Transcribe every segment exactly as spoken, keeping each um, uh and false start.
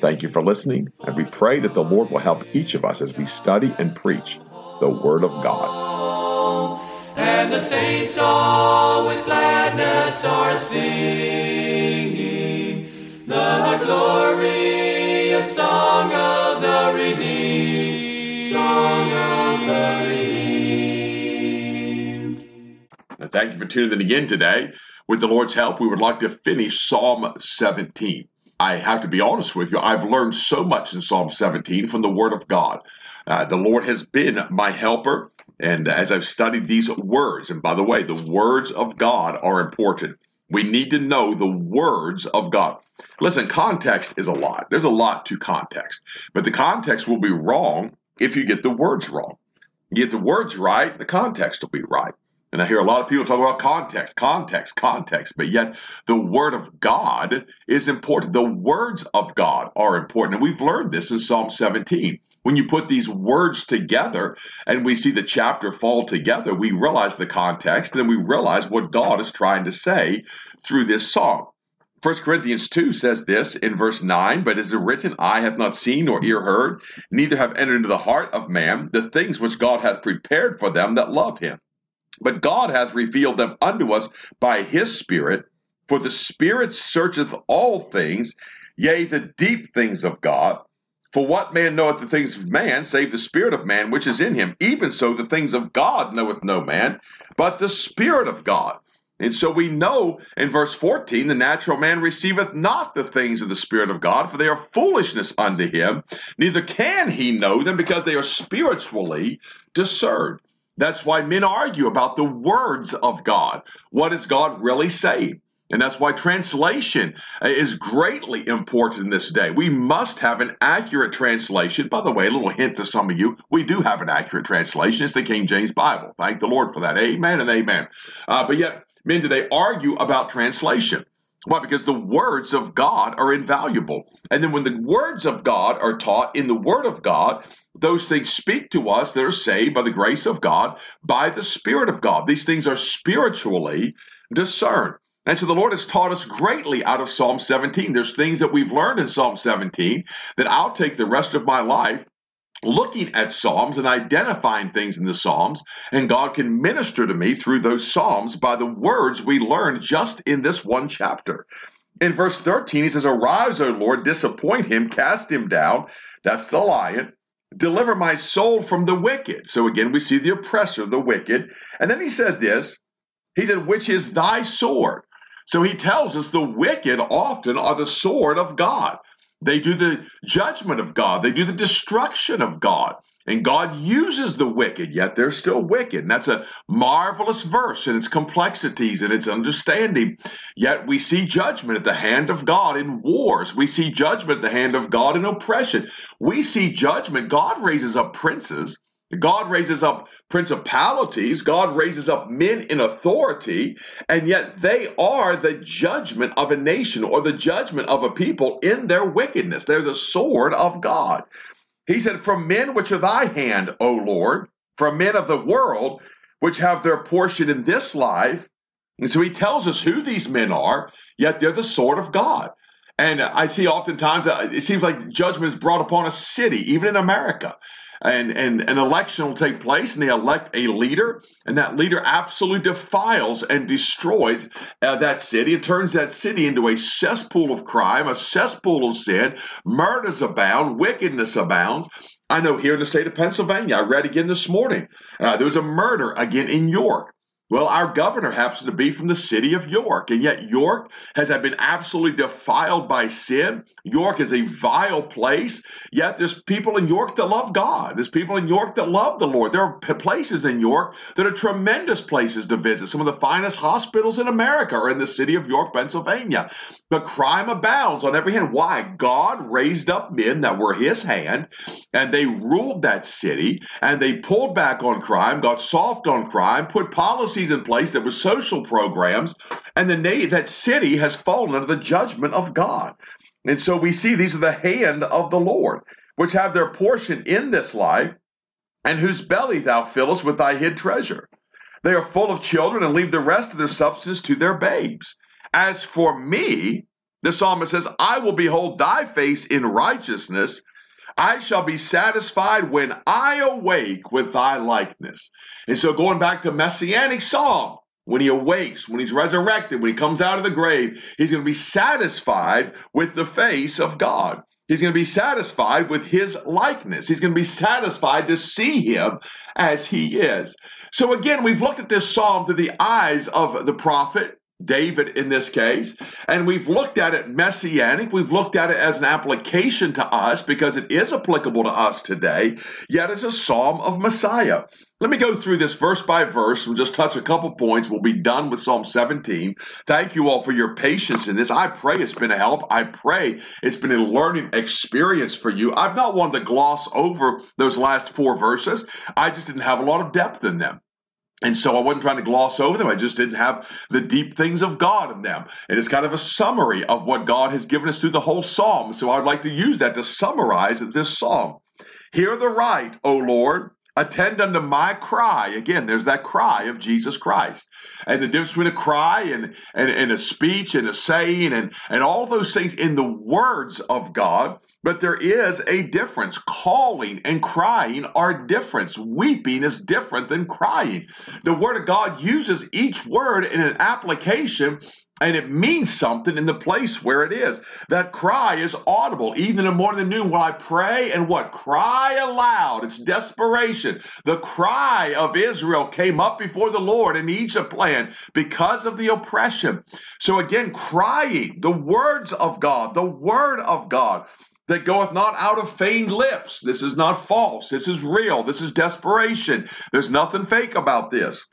Thank you for listening, and we pray that the Lord will help each of us as we study and preach the Word of God. And the saints all with gladness are singing the glorious song of the redeemed, song of the redeemed. And thank you for tuning in again today. With the Lord's help, we would like to finish Psalm seventeen. I have to be honest with you, I've learned so much in Psalm seventeen from the Word of God. Uh, the Lord has been my helper, and as I've studied these words, and by the way, the words of God are important. We need to know the words of God. Listen, context is a lot. There's a lot to context, but the context will be wrong if you get the words wrong. You get the words right, the context will be right. And I hear a lot of people talk about context, context, context, but yet the Word of God is important. The words of God are important, and we've learned this in Psalm seventeen. When you put these words together and we see the chapter fall together, we realize the context, and then we realize what God is trying to say through this song. First Corinthians two says this in verse nine, but is it written, eye hath not seen nor ear heard, neither have entered into the heart of man the things which God hath prepared for them that love him. But God hath revealed them unto us by his Spirit, for the Spirit searcheth all things, yea, the deep things of God. For what man knoweth the things of man, save the spirit of man which is in him? Even so the things of God knoweth no man, but the Spirit of God. And so we know in verse fourteen, the natural man receiveth not the things of the Spirit of God, for they are foolishness unto him, neither can he know them, because they are spiritually discerned. That's why men argue about the words of God. What is God really saying? And that's why translation is greatly important in this day. We must have an accurate translation. By the way, a little hint to some of you, we do have an accurate translation. It's the King James Bible. Thank the Lord for that. Amen and amen. Uh, but yet, men today argue about translation. Why? Because the words of God are invaluable. And then when the words of God are taught in the Word of God, those things speak to us that are saved by the grace of God, by the Spirit of God. These things are spiritually discerned. And so the Lord has taught us greatly out of Psalm seventeen. There's things that we've learned in Psalm seventeen that I'll take the rest of my life looking at Psalms and identifying things in the Psalms, and God can minister to me through those Psalms by the words we learned just in this one chapter. In verse thirteen, he says, arise, O Lord, disappoint him, cast him down. That's the lion. Deliver my soul from the wicked. So again, we see the oppressor, the wicked. And then he said this, he said, which is thy sword? So he tells us the wicked often are the sword of God. They do the judgment of God. They do the destruction of God. And God uses the wicked, yet they're still wicked. And that's a marvelous verse in its complexities and its understanding. Yet we see judgment at the hand of God in wars. We see judgment at the hand of God in oppression. We see judgment. God raises up princes. God raises up principalities. God raises up men in authority, and yet they are the judgment of a nation or the judgment of a people in their wickedness. They're the sword of God. He said, from men which are thy hand, O Lord, from men of the world, which have their portion in this life. And so he tells us who these men are, yet they're the sword of God. And I see oftentimes, it seems like judgment is brought upon a city, even in America. And, and an election will take place, and they elect a leader, and that leader absolutely defiles and destroys uh, that city. It turns that city into a cesspool of crime, a cesspool of sin. Murders abound, wickedness abounds. I know here in the state of Pennsylvania, I read again this morning, uh, there was a murder again in York. Well, our governor happens to be from the city of York, and yet York has been absolutely defiled by sin. York is a vile place, yet there's people in York that love God. There's people in York that love the Lord. There are places in York that are tremendous places to visit. Some of the finest hospitals in America are in the city of York, Pennsylvania. But crime abounds on every hand. Why? God raised up men that were his hand, and they ruled that city, and they pulled back on crime, got soft on crime, put policies in place that were social programs, and the na- that city has fallen under the judgment of God. And so we see these are the hand of the Lord, which have their portion in this life, and whose belly thou fillest with thy hid treasure. They are full of children and leave the rest of their substance to their babes. As for me, the psalmist says, I will behold thy face in righteousness. I shall be satisfied when I awake with thy likeness. And so going back to Messianic Psalm, when he awakes, when he's resurrected, when he comes out of the grave, he's going to be satisfied with the face of God. He's going to be satisfied with his likeness. He's going to be satisfied to see him as he is. So again, we've looked at this psalm through the eyes of the prophet, David in this case, and we've looked at it messianic. We've looked at it as an application to us because it is applicable to us today, yet it's a psalm of Messiah. Let me go through this verse by verse. We'll just touch a couple points. We'll be done with Psalm seventeen. Thank you all for your patience in this. I pray it's been a help. I pray it's been a learning experience for you. I've not wanted to gloss over those last four verses. I just didn't have a lot of depth in them. And so I wasn't trying to gloss over them. I just didn't have the deep things of God in them. And it's kind of a summary of what God has given us through the whole psalm. So I'd like to use that to summarize this psalm. Hear the right, O Lord. Attend unto my cry. Again, there's that cry of Jesus Christ. And the difference between a cry and, and, and a speech and a saying and, and all those things in the words of God. But there is a difference. Calling and crying are different. Weeping is different than crying. The Word of God uses each word in an application, and it means something in the place where it is. That cry is audible, even in the morning and noon, while I pray and what? Cry aloud. It's desperation. The cry of Israel came up before the Lord in Egypt land because of the oppression. So again, crying, the words of God, the Word of God that goeth not out of feigned lips. This is not false. This is real. This is desperation. There's nothing fake about this.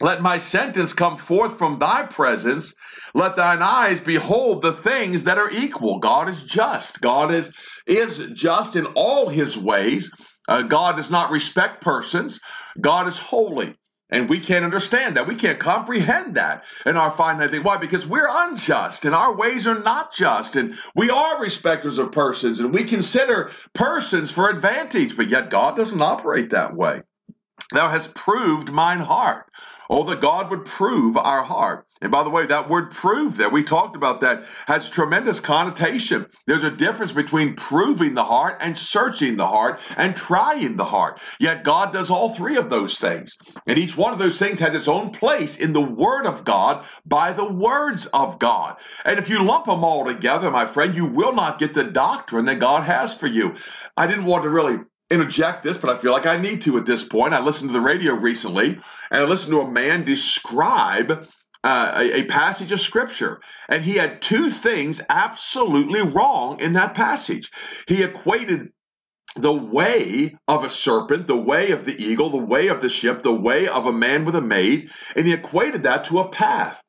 Let my sentence come forth from thy presence. Let thine eyes behold the things that are equal. God is just. God is, is just in all his ways. Uh, God does not respect persons. God is holy. And we can't understand that. We can't comprehend that in our finite thing. Why? Because we're unjust, and our ways are not just, and we are respecters of persons, and we consider persons for advantage, but yet God doesn't operate that way. Thou hast proved mine heart. Oh, that God would prove our heart. And by the way, that word prove that we talked about that has tremendous connotation. There's a difference between proving the heart and searching the heart and trying the heart. Yet God does all three of those things. And each one of those things has its own place in the Word of God by the words of God. And if you lump them all together, my friend, you will not get the doctrine that God has for you. I didn't want to really interject this, but I feel like I need to at this point. I listened to the radio recently, and I listened to a man describe uh, a, a passage of Scripture, and he had two things absolutely wrong in that passage. He equated the way of a serpent, the way of the eagle, the way of the ship, the way of a man with a maid, and he equated that to a path,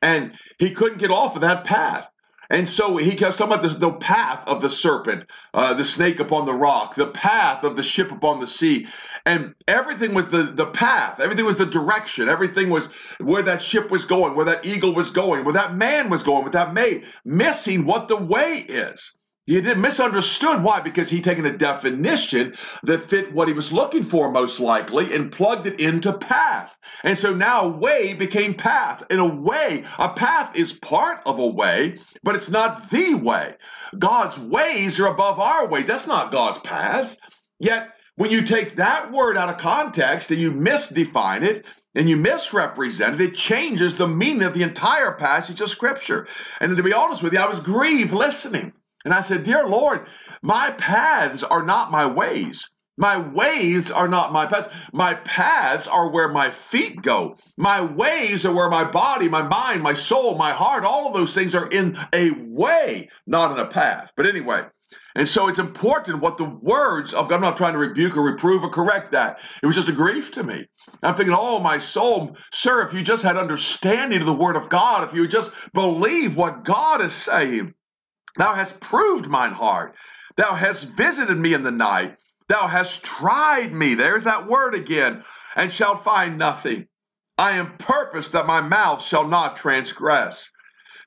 and he couldn't get off of that path. And so he kept talking about the, the path of the serpent, uh, the snake upon the rock, the path of the ship upon the sea. And everything was the, the path. Everything was the direction. Everything was where that ship was going, where that eagle was going, where that man was going, where that maid, missing what the way is. He misunderstood. Why? Because he'd taken a definition that fit what he was looking for, most likely, and plugged it into path. And so now way became path. In a way, a path is part of a way, but it's not the way. God's ways are above our ways. That's not God's paths. Yet, when you take that word out of context and you misdefine it, and you misrepresent it, it changes the meaning of the entire passage of Scripture. And to be honest with you, I was grieved listening. And I said, Dear Lord, my paths are not my ways. My ways are not my paths. My paths are where my feet go. My ways are where my body, my mind, my soul, my heart, all of those things are in a way, not in a path. But anyway, and so it's important what the words of God, I'm not trying to rebuke or reprove or correct that. It was just a grief to me. I'm thinking, oh, my soul, sir, if you just had understanding of the word of God, if you would just believe what God is saying, thou hast proved mine heart. Thou hast visited me in the night. Thou hast tried me, there's that word again, and shall find nothing. I am purposed that my mouth shall not transgress.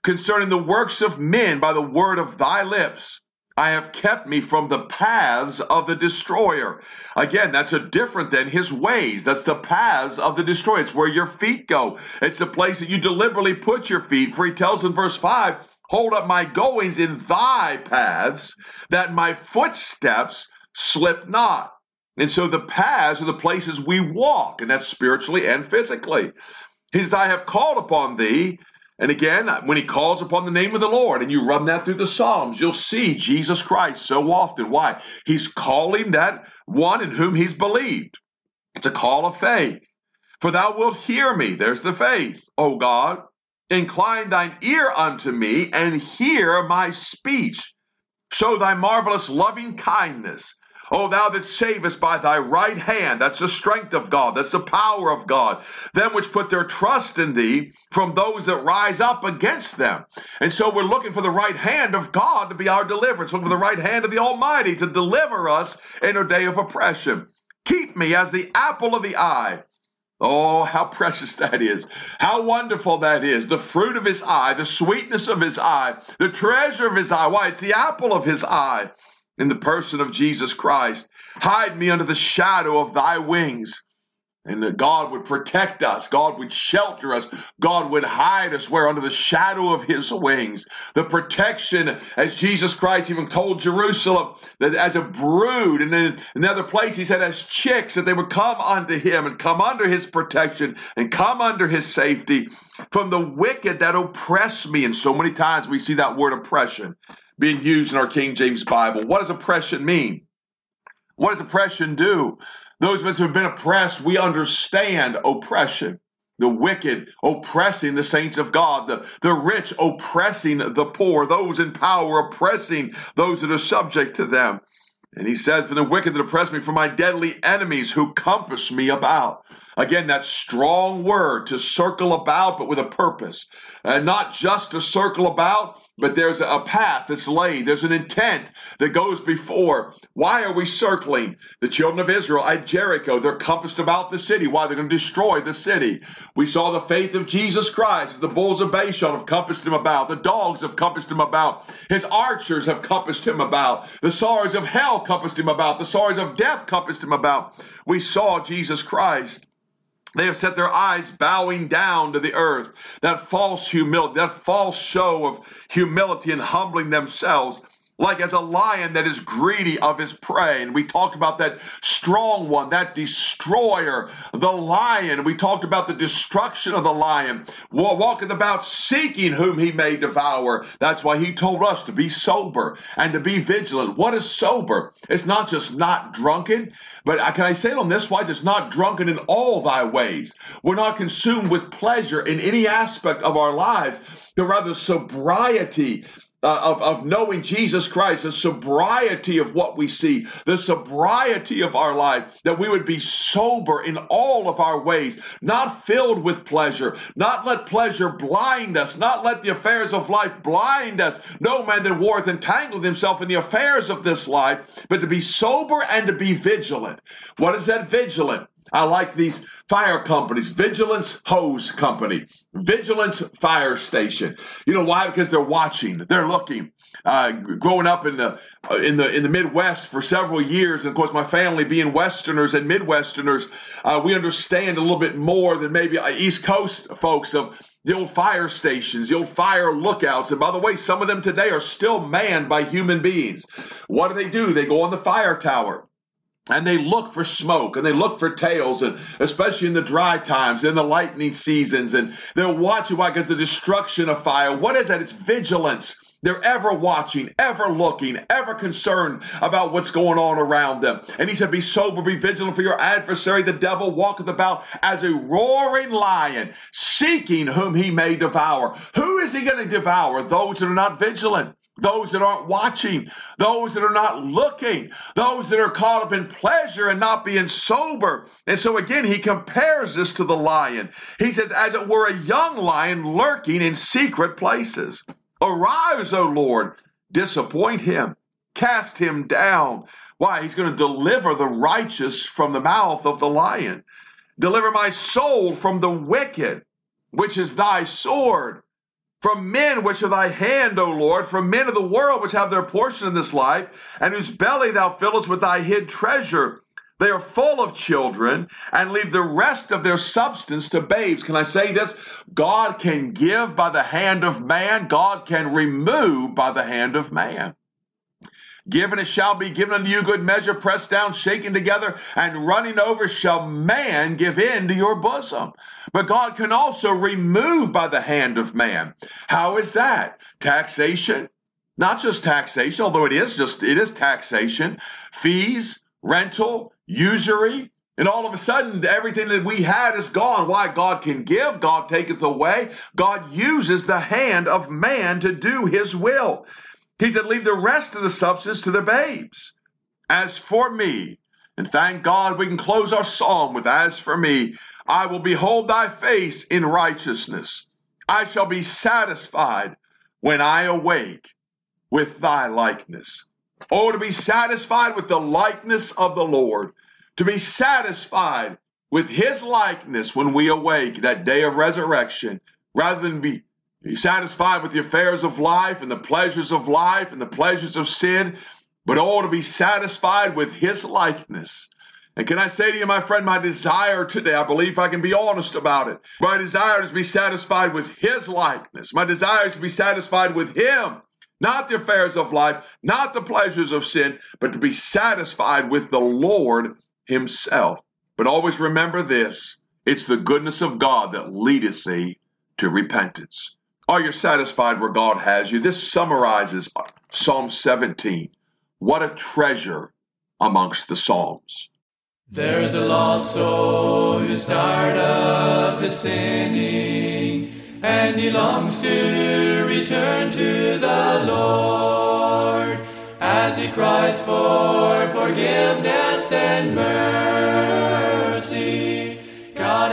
Concerning the works of men by the word of thy lips, I have kept me from the paths of the destroyer. Again, that's a different than his ways. That's the paths of the destroyer. It's where your feet go. It's the place that you deliberately put your feet. For he tells in verse five, hold up my goings in thy paths, that my footsteps slip not. And so the paths are the places we walk, and that's spiritually and physically. He says, I have called upon thee. And again, when he calls upon the name of the Lord, and you run that through the Psalms, you'll see Jesus Christ so often. Why? He's calling that one in whom he's believed. It's a call of faith. For thou wilt hear me. There's the faith. O God, incline thine ear unto me and hear my speech. Show thy marvelous loving kindness. O thou that savest by thy right hand, that's the strength of God, that's the power of God, them which put their trust in thee from those that rise up against them. And so we're looking for the right hand of God to be our deliverance, looking for the right hand of the Almighty to deliver us in a day of oppression. Keep me as the apple of the eye. Oh, how precious that is. How wonderful that is. The fruit of his eye, the sweetness of his eye, the treasure of his eye. Why, it's the apple of his eye. In the person of Jesus Christ, hide me under the shadow of thy wings. And that God would protect us. God would shelter us. God would hide us where under the shadow of his wings. The protection, as Jesus Christ even told Jerusalem, that as a brood, and in another place he said as chicks, that they would come unto him and come under his protection and come under his safety from the wicked that oppress me. And so many times we see that word oppression being used in our King James Bible. What does oppression mean? What does oppression do? Those of us who have been oppressed, we understand oppression. The wicked oppressing the saints of God, the, the rich oppressing the poor, those in power oppressing those that are subject to them. And he said, for the wicked that oppress me, for my deadly enemies who compass me about. Again, that strong word to circle about, but with a purpose. And not just to circle about, but there's a path that's laid. There's an intent that goes before. Why are we circling? The children of Israel at Jericho, they're compassed about the city. Why? They're going to destroy the city. We saw the faith of Jesus Christ. The bulls of Bashan have compassed him about. The dogs have compassed him about. His archers have compassed him about. The sorrows of hell compassed him about. The sorrows of death compassed him about. We saw Jesus Christ. They have set their eyes bowing down to the earth, that false humility, that false show of humility and humbling themselves, like as a lion that is greedy of his prey. And we talked about that strong one, that destroyer, the lion. We talked about the destruction of the lion, walking about seeking whom he may devour. That's why he told us to be sober and to be vigilant. What is sober? It's not just not drunken, but can I say it on this wise? It's not drunken in all thy ways. We're not consumed with pleasure in any aspect of our lives, but rather sobriety. Uh, of, of knowing Jesus Christ, the sobriety of what we see, the sobriety of our life, that we would be sober in all of our ways, not filled with pleasure, not let pleasure blind us, not let the affairs of life blind us. No man that warreth entangled himself in the affairs of this life, but to be sober and to be vigilant. What is that vigilant? I like these fire companies, Vigilance Hose Company, Vigilance Fire Station. You know why? Because they're watching, they're looking. Uh, growing up in the in the in the Midwest for several years, and of course my family being Westerners and Midwesterners, uh, we understand a little bit more than maybe East Coast folks of the old fire stations, the old fire lookouts. And by the way, some of them today are still manned by human beings. What do they do? They go on the fire tower. And they look for smoke, and they look for tails, and especially in the dry times, in the lightning seasons, and they're watching. Why? Because the destruction of fire. What is that? It's vigilance. They're ever watching, ever looking, ever concerned about what's going on around them. And he said, be sober, be vigilant, for your adversary, the devil, walketh about as a roaring lion, seeking whom he may devour. Who is he going to devour? Those that are not vigilant, those that aren't watching, those that are not looking, those that are caught up in pleasure and not being sober. And so again, he compares this to the lion. He says, as it were a young lion lurking in secret places. Arise, O Lord, disappoint him, cast him down. Why? He's going to deliver the righteous from the mouth of the lion. Deliver my soul from the wicked, which is thy sword. From men which are thy hand, O Lord, from men of the world which have their portion in this life, and whose belly thou fillest with thy hid treasure. They are full of children, and leave the rest of their substance to babes. Can I say this? God can give by the hand of man. God can remove by the hand of man. Given it shall be given unto you, good measure, pressed down, shaken together, and running over shall man give in to your bosom. But God can also remove by the hand of man. How is that? Taxation. Not just taxation, although it is just, it is taxation. Fees, rental, usury. And all of a sudden, everything that we had is gone. Why? God can give. God taketh away. God uses the hand of man to do his will. He said, leave the rest of the substance to the babes. As for me, and thank God we can close our psalm with, as for me, I will behold thy face in righteousness. I shall be satisfied when I awake with thy likeness. Oh, to be satisfied with the likeness of the Lord, to be satisfied with his likeness when we awake that day of resurrection, rather than be Be satisfied with the affairs of life and the pleasures of life and the pleasures of sin, but all to be satisfied with his likeness. And can I say to you, my friend, my desire today, I believe I can be honest about it. My desire is to be satisfied with his likeness. My desire is to be satisfied with him, not the affairs of life, not the pleasures of sin, but to be satisfied with the Lord himself. But always remember this, it's the goodness of God that leadeth thee to repentance. Are you satisfied where God has you? This summarizes Psalm seventeen. What a treasure amongst the Psalms. There's a lost soul who's tired of his sinning, and he longs to return to the Lord as he cries for forgiveness and mercy. God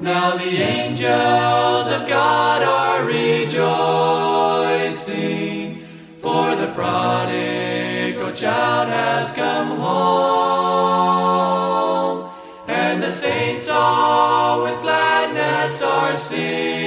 Now the angels of God are rejoicing, for the prodigal child has come home, and the saints all with gladness are singing.